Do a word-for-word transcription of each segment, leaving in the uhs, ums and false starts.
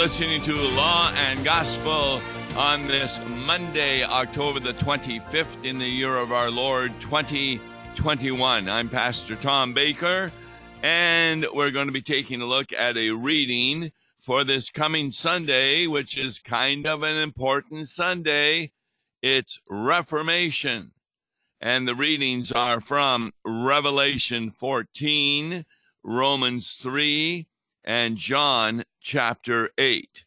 listening to Law and Gospel on this Monday, October the twenty-fifth, in the year of our Lord, twenty twenty-one. I'm Pastor Tom Baker, and we're going to be taking a look at a reading for this coming Sunday, which is kind of an important Sunday. It's Reformation, and the readings are from Revelation fourteen, Romans three, and John chapter eight.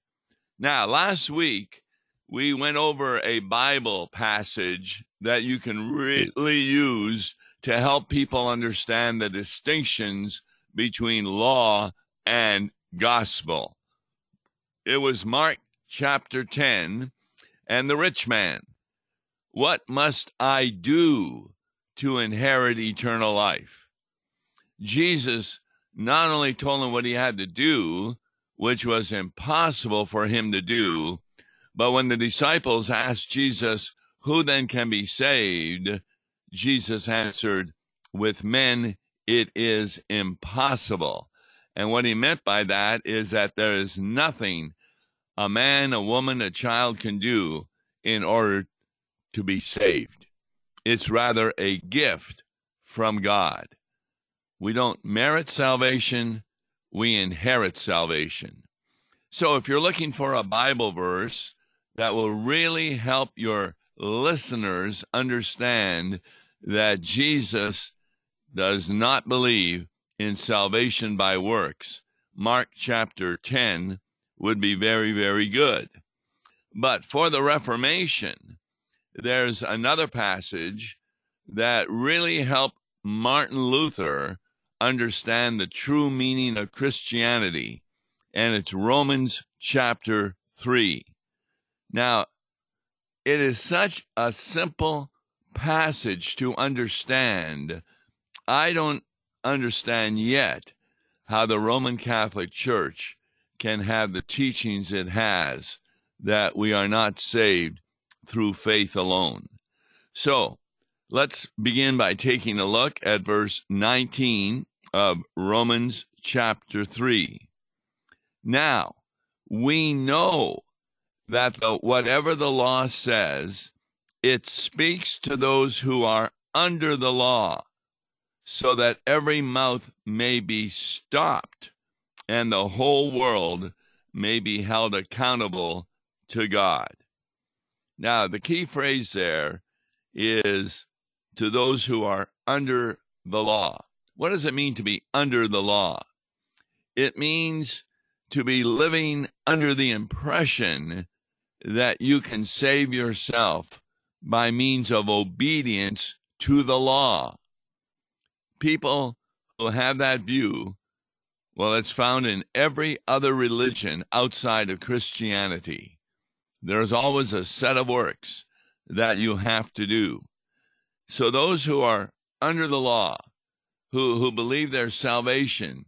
Now, last week, we went over a Bible passage that you can really use to help people understand the distinctions between law and gospel. It was Mark chapter ten and the rich man. What must I do to inherit eternal life? Jesus not only told him what he had to do, which was impossible for him to do, but when the disciples asked Jesus, who then can be saved? Jesus answered, with men it is impossible. And what he meant by that is that there is nothing a man, a woman, a child can do in order to be saved. It's rather a gift from God. We don't merit salvation, we inherit salvation. So if you're looking for a Bible verse that will really help your listeners understand that Jesus does not believe in salvation by works, Mark chapter ten would be very, very good. But for the Reformation, there's another passage that really helped Martin Luther understand the true meaning of Christianity, and it's Romans chapter three. Now, it is such a simple passage to understand. I don't understand yet how the Roman Catholic Church can have the teachings it has that we are not saved through faith alone. So let's begin by taking a look at verse nineteen of Romans chapter three. Now, we know that the, whatever the law says, it speaks to those who are under the law, so that every mouth may be stopped and the whole world may be held accountable to God. Now, the key phrase there is to those who are under the law. What does it mean to be under the law? It means to be living under the impression that you can save yourself by means of obedience to the law. People who have that view, well, it's found in every other religion outside of Christianity. There's always a set of works that you have to do. So those who are under the law, who, who believe their salvation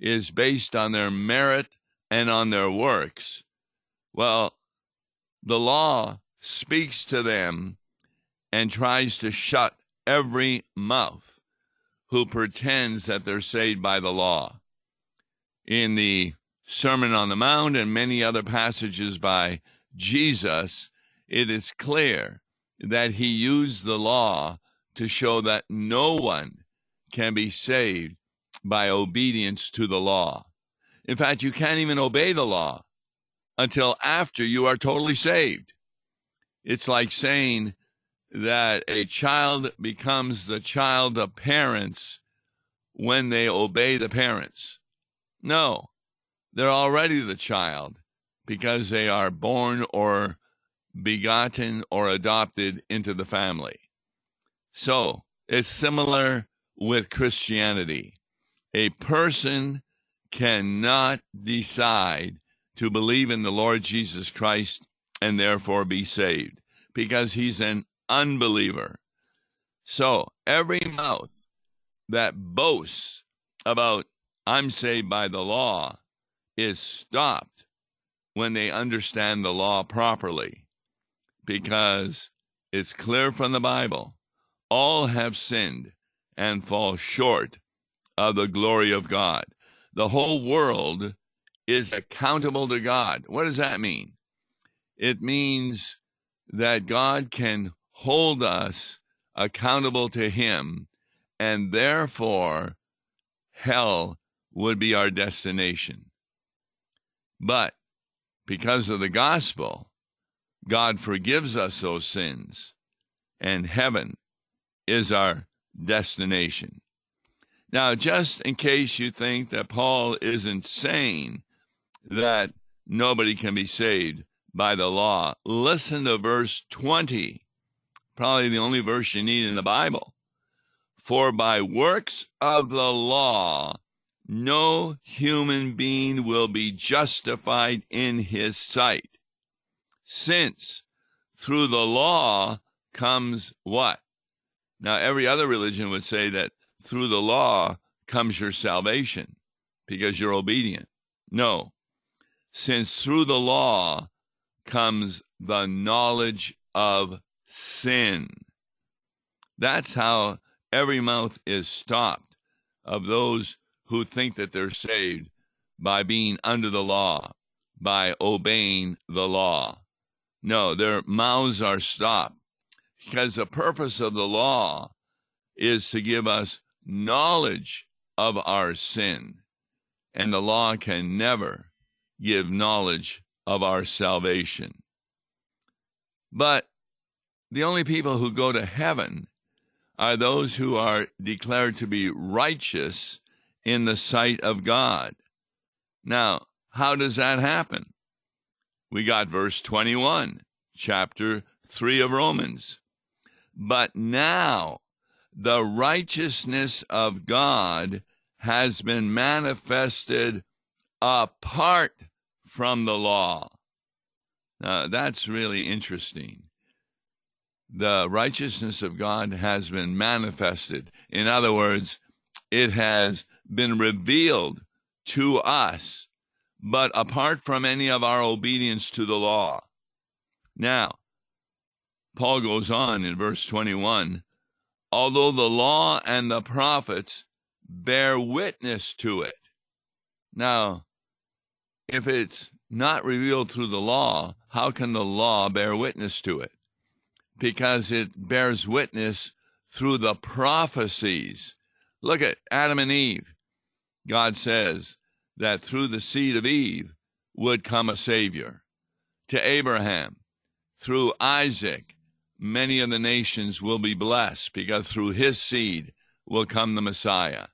is based on their merit and on their works, well, the law speaks to them and tries to shut every mouth who pretends that they're saved by the law. In the Sermon on the Mount and many other passages by Jesus, it is clear that he used the law to show that no one can be saved by obedience to the law. In fact, you can't even obey the law until after you are totally saved. It's like saying that a child becomes the child of parents when they obey the parents. No, they're already the child, because they are born or begotten or adopted into the family. So it's similar with Christianity. A person cannot decide to believe in the Lord Jesus Christ and therefore be saved, because he's an unbeliever. So every mouth that boasts about, I'm saved by the law, is stopped when they understand the law properly, because it's clear from the Bible, all have sinned and fall short of the glory of God. The whole world is accountable to God. What does that mean? It means that God can hold us accountable to him, and therefore hell would be our destination. But because of the gospel, God forgives us those sins, and heaven is our destination. Now, just in case you think that Paul isn't saying that nobody can be saved by the law, listen to verse twenty, probably the only verse you need in the Bible. For by works of the law, no human being will be justified in his sight, since through the law comes what? Now, every other religion would say that through the law comes your salvation because you're obedient. No, since through the law comes the knowledge of sin. That's how every mouth is stopped of those who think that they're saved by being under the law, by obeying the law. No, their mouths are stopped because the purpose of the law is to give us knowledge of our sin, and the law can never give knowledge of our salvation. But the only people who go to heaven are those who are declared to be righteous in the sight of God. Now, how does that happen? We got verse twenty-one, chapter three of Romans. But now the righteousness of God has been manifested apart from the law. Now, that's really interesting. The righteousness of God has been manifested. In other words, it has been revealed to us, but apart from any of our obedience to the law. Now, Paul goes on in verse twenty-one, although the law and the prophets bear witness to it. Now, if it's not revealed through the law, how can the law bear witness to it? Because it bears witness through the prophecies. Look at Adam and Eve. God says that through the seed of Eve would come a Savior. To Abraham, through Isaac, many of the nations will be blessed, because through his seed will come the Messiah.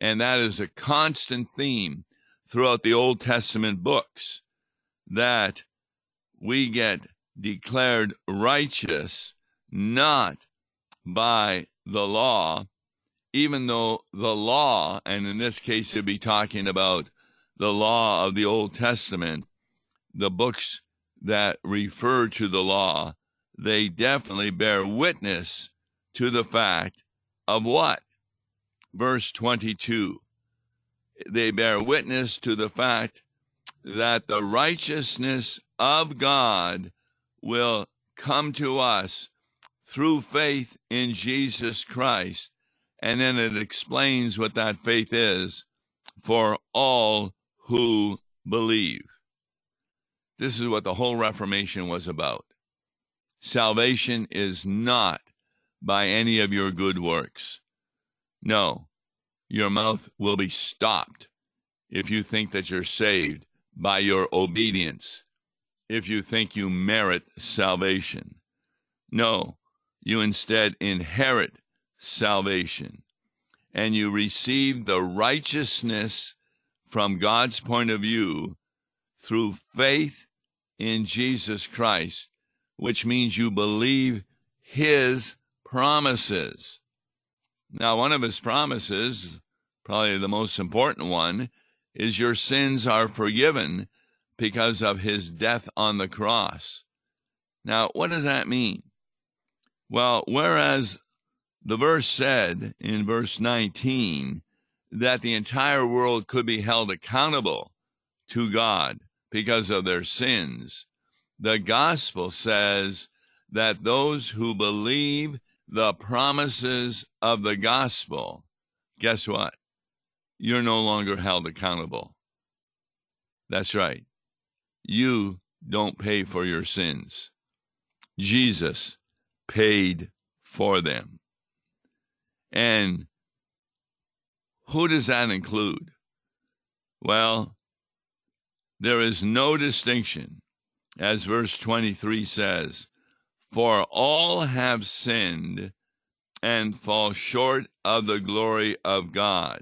And that is a constant theme throughout the Old Testament books, that we get declared righteous not by the law, even though the law, and in this case it'd be talking about the law of the Old Testament, the books that refer to the law, they definitely bear witness to the fact of what? Verse twenty-two. They bear witness to the fact that the righteousness of God will come to us through faith in Jesus Christ. And then it explains what that faith is for all who believe. This is what the whole Reformation was about. Salvation is not by any of your good works. No, your mouth will be stopped if you think that you're saved by your obedience, if you think you merit salvation. No, you instead inherit salvation, and you receive the righteousness from God's point of view through faith in Jesus Christ, which means you believe his promises. Now, one of his promises, probably the most important one, is your sins are forgiven because of his death on the cross. Now, what does that mean? Well, whereas the verse said in verse nineteen that the entire world could be held accountable to God because of their sins, the gospel says that those who believe the promises of the gospel, guess what? You're no longer held accountable. That's right. You don't pay for your sins. Jesus paid for them. And who does that include? Well, there is no distinction, as verse twenty-three says, for all have sinned and fall short of the glory of God.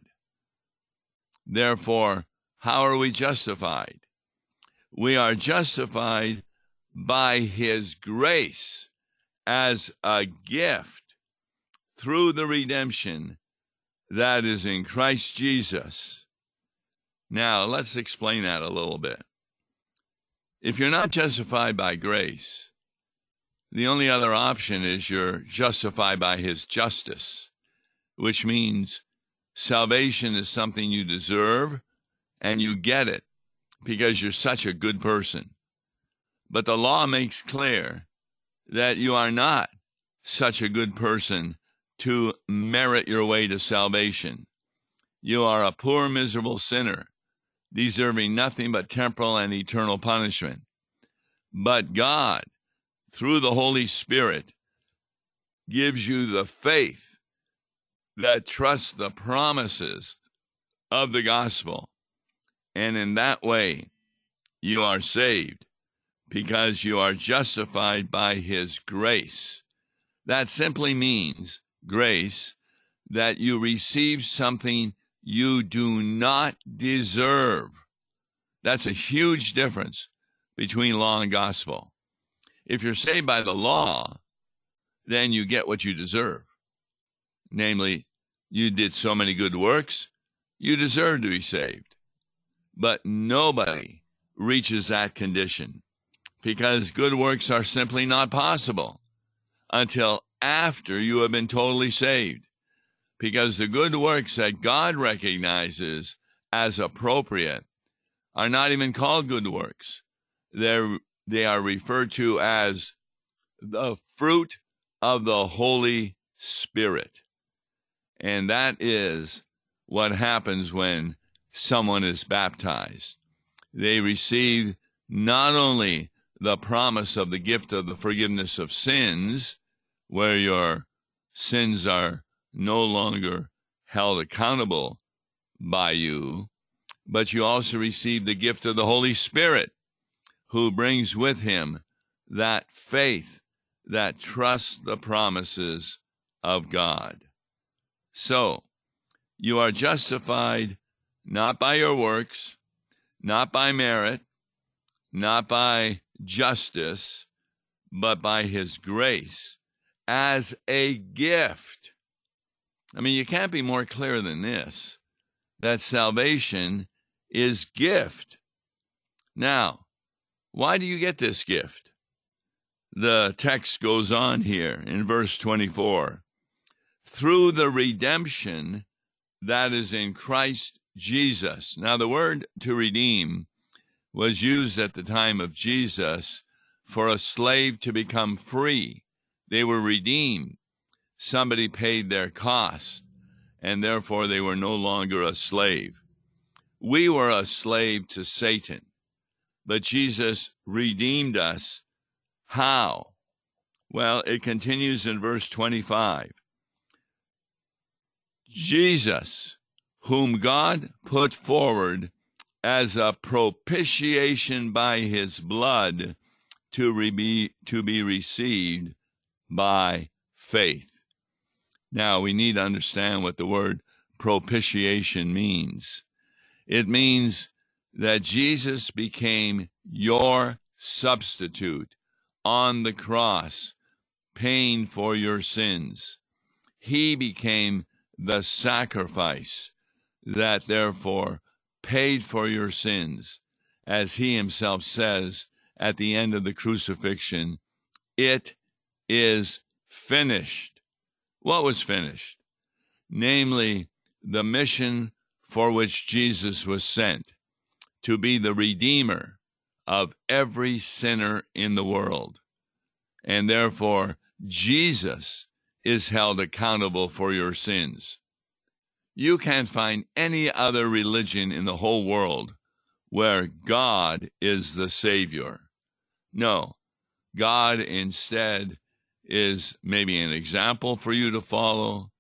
Therefore, how are we justified? We are justified by His grace as a gift through the redemption that is in Christ Jesus. Now, let's explain that a little bit. If you're not justified by grace, the only other option is you're justified by His justice, which means salvation is something you deserve and you get it because you're such a good person. But the law makes clear that you are not such a good person to merit your way to salvation. You are a poor, miserable sinner, deserving nothing but temporal and eternal punishment. But God, through the Holy Spirit, gives you the faith that trusts the promises of the gospel. And in that way, you are saved because you are justified by His grace. That simply means, grace, that you receive something you do not deserve. That's a huge difference between law and gospel. If you're saved by the law, then you get what you deserve. Namely, you did so many good works, you deserve to be saved. But nobody reaches that condition because good works are simply not possible until after you have been totally saved. Because the good works that God recognizes as appropriate are not even called good works. They're They are referred to as the fruit of the Holy Spirit. And that is what happens when someone is baptized. They receive not only the promise of the gift of the forgiveness of sins, where your sins are no longer held accountable by you, but you also receive the gift of the Holy Spirit, who brings with Him that faith that trusts the promises of God. So, you are justified not by your works, not by merit, not by justice, but by His grace as a gift. I mean, you can't be more clear than this, that salvation is gift. Now, why do you get this gift? The text goes on here in verse twenty-four. Through the redemption that is in Christ Jesus. Now, the word to redeem was used at the time of Jesus for a slave to become free. They were redeemed. Somebody paid their cost, and therefore they were no longer a slave. We were a slave to Satan. But Jesus redeemed us. How? Well, it continues in verse twenty-five. Jesus, whom God put forward as a propitiation by His blood to be, to be received by faith. Now, we need to understand what the word propitiation means. It means that Jesus became your substitute on the cross, paying for your sins. He became the sacrifice that therefore paid for your sins. As He Himself says at the end of the crucifixion, it is finished. What was finished? Namely, the mission for which Jesus was sent, to be the redeemer of every sinner in the world. And therefore, Jesus is held accountable for your sins. You can't find any other religion in the whole world where God is the Savior. No, God instead is maybe an example for you to follow,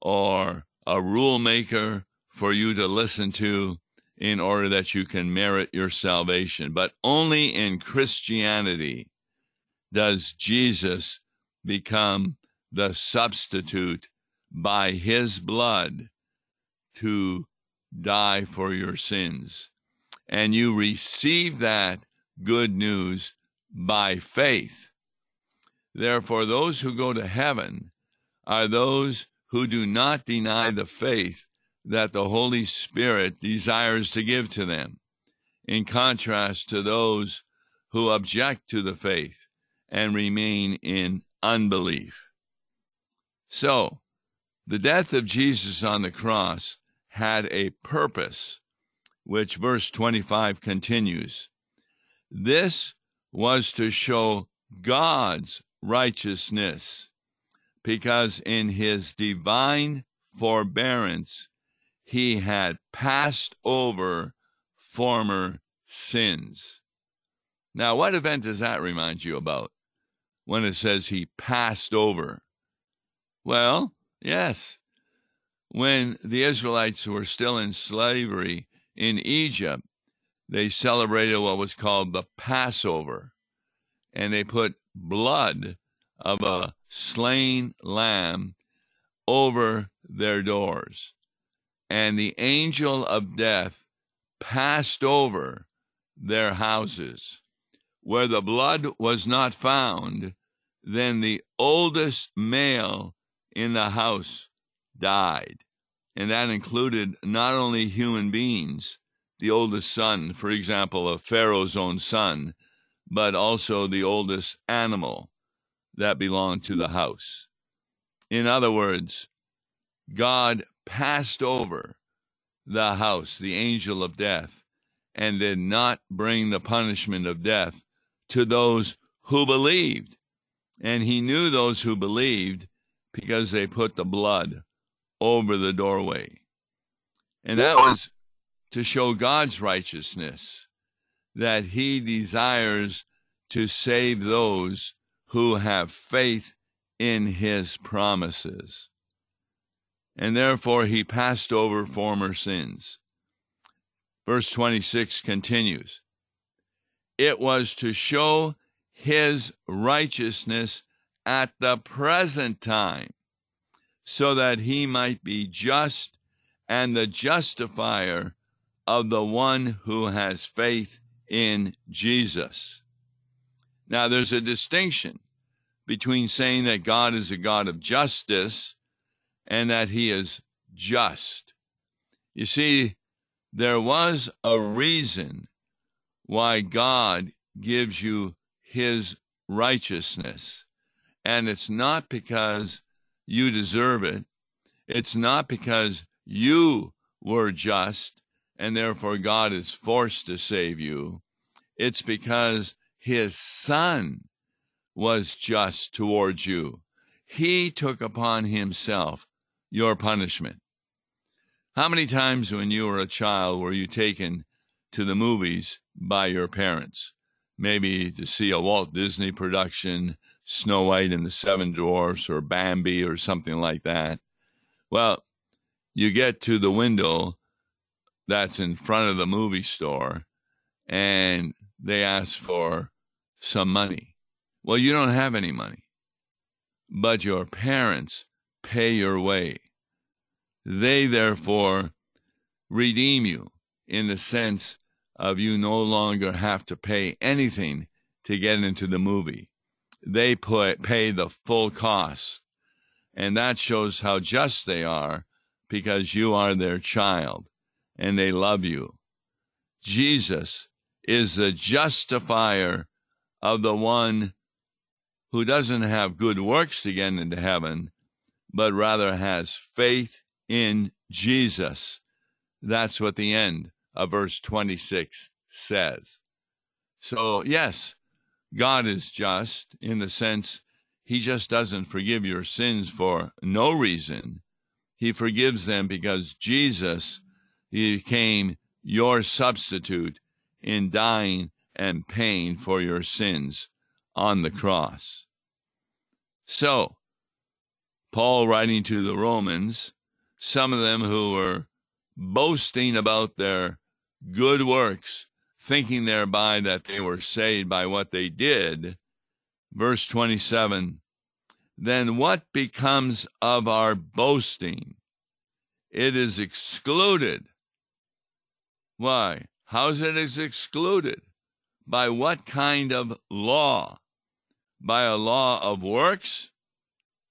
or a rule maker for you to listen to in order that you can merit your salvation. But only in Christianity does Jesus become the substitute by his blood to die for your sins. And you receive that good news by faith. Therefore, those who go to heaven are those who do not deny the faith that the Holy Spirit desires to give to them, in contrast to those who object to the faith and remain in unbelief. So, the death of Jesus on the cross had a purpose, which verse twenty-five continues. This was to show God's righteousness, because in his divine forbearance, he had passed over former sins. Now, what event does that remind you about when it says he passed over? Well, yes, when the Israelites were still in slavery in Egypt, they celebrated what was called the Passover, and they put blood of a slain lamb over their doors. And the angel of death passed over their houses. Where the blood was not found, then the oldest male in the house died. And that included not only human beings, the oldest son, for example, of Pharaoh's own son, but also the oldest animal that belonged to the house. In other words, God passed over the house, the angel of death, and did not bring the punishment of death to those who believed. And he knew those who believed because they put the blood over the doorway. And that was to show God's righteousness, that he desires to save those who have faith in his promises. And therefore he passed over former sins. Verse twenty-six continues, it was to show his righteousness at the present time, so that he might be just and the justifier of the one who has faith in Jesus. Now there's a distinction between saying that God is a God of justice and that he is just. You see, there was a reason why God gives you his righteousness. And it's not because you deserve it. It's not because you were just and therefore God is forced to save you. It's because his son was just towards you. He took upon himself your punishment. How many times when you were a child were you taken to the movies by your parents? Maybe to see a Walt Disney production, Snow White and the Seven Dwarfs, or Bambi, or something like that. Well, you get to the window that's in front of the movie store, and they ask for some money. Well, you don't have any money, but your parents pay your way. They therefore redeem you in the sense of you no longer have to pay anything to get into the movie. They pay the full cost, and that shows how just they are, because you are their child and they love you. Jesus is the justifier of the one who doesn't have good works to get into heaven, but rather has faith in Jesus. That's what the end of verse twenty-six says. So, yes, God is just in the sense he just doesn't forgive your sins for no reason. He forgives them because Jesus became your substitute in dying and paying for your sins on the cross. So, Paul writing to the Romans, some of them who were boasting about their good works, thinking thereby that they were saved by what they did. Verse twenty-seven, then what becomes of our boasting? It is excluded. Why? How is it is excluded? By what kind of law? By a law of works?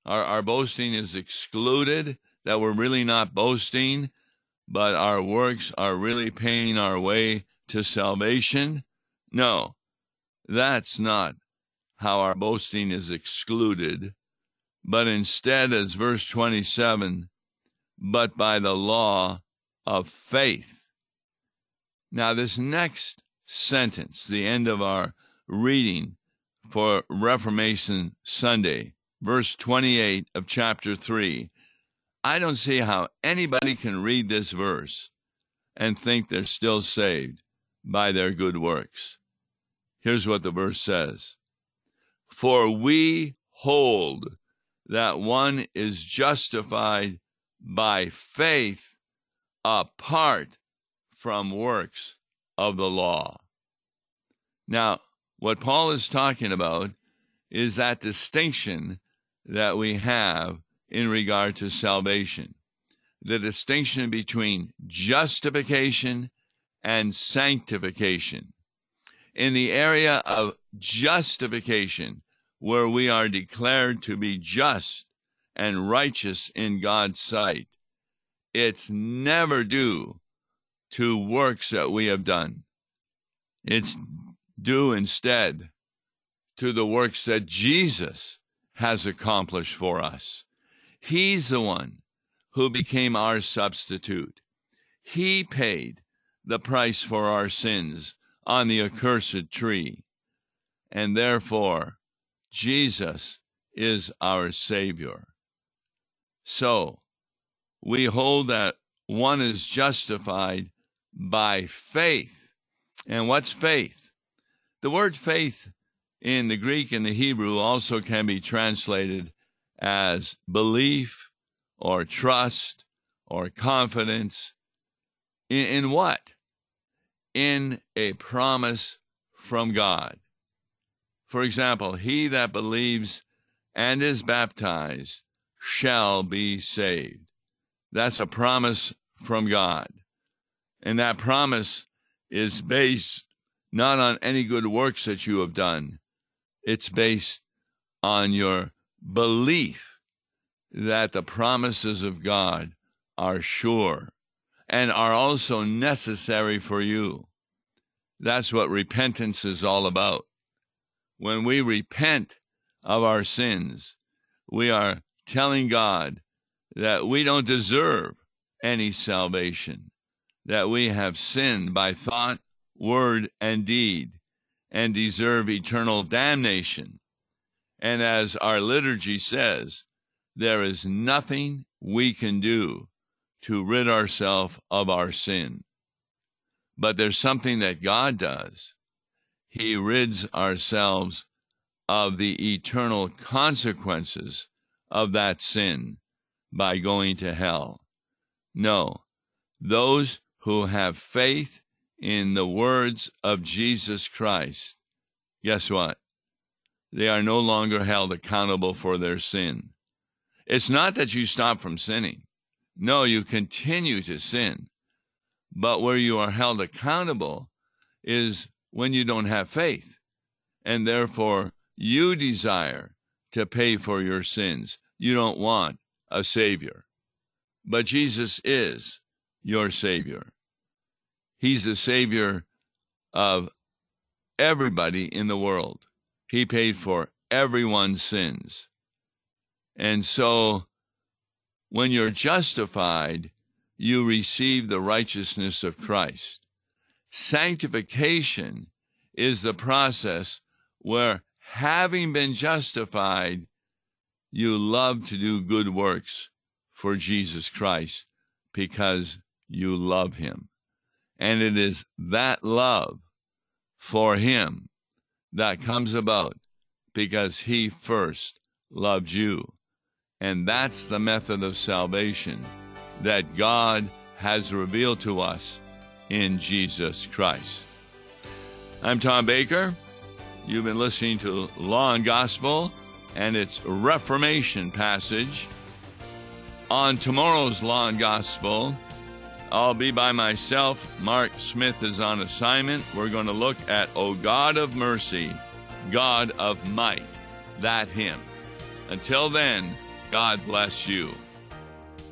Our, our boasting is excluded, that we're really not boasting, but our works are really paying our way to salvation? No, that's not how our boasting is excluded, but instead, as verse twenty-seven, but by the law of faith. Now, this next sentence, the end of our reading for Reformation Sunday, verse twenty-eight of chapter three, I don't see how anybody can read this verse and think they're still saved by their good works. Here's what the verse says. For we hold that one is justified by faith apart from works of the law. Now, what Paul is talking about is that distinction that we have in regard to salvation, the distinction between justification and sanctification. In the area of justification, where we are declared to be just and righteous in God's sight, it's never due to works that we have done. It's due instead to the works that Jesus has accomplished for us. He's the one who became our substitute. He paid the price for our sins on the accursed tree. And therefore, Jesus is our Savior. So, we hold that one is justified by faith. And what's faith? The word faith in the Greek and the Hebrew also can be translated as belief or trust or confidence. In, in what? In a promise from God. For example, he that believes and is baptized shall be saved. That's a promise from God. And that promise is based not on any good works that you have done. It's based on your belief that the promises of God are sure and are also necessary for you. That's what repentance is all about. When we repent of our sins, we are telling God that we don't deserve any salvation, that we have sinned by thought, word, and deed, and deserve eternal damnation. And as our liturgy says, there is nothing we can do to rid ourselves of our sin. But there's something that God does. He rids ourselves of the eternal consequences of that sin by going to hell. No, those who have faith in the words of Jesus Christ, guess what? They are no longer held accountable for their sin. It's not that you stop from sinning. No, you continue to sin. But where you are held accountable is when you don't have faith, and therefore you desire to pay for your sins. You don't want a Savior. But Jesus is your Savior. He's the Savior of everybody in the world. He paid for everyone's sins. And so, when you're justified, you receive the righteousness of Christ. Sanctification is the process where, having been justified, you love to do good works for Jesus Christ because you love him. And it is that love for him. That comes about because he first loved you. And that's the method of salvation that God has revealed to us in Jesus Christ. I'm Tom Baker. You've been listening to Law and Gospel and its Reformation passage. On tomorrow's Law and Gospel, I'll be by myself. Mark Smith is on assignment. We're going to look at O God of Mercy, God of Might, that hymn. Until then, God bless you.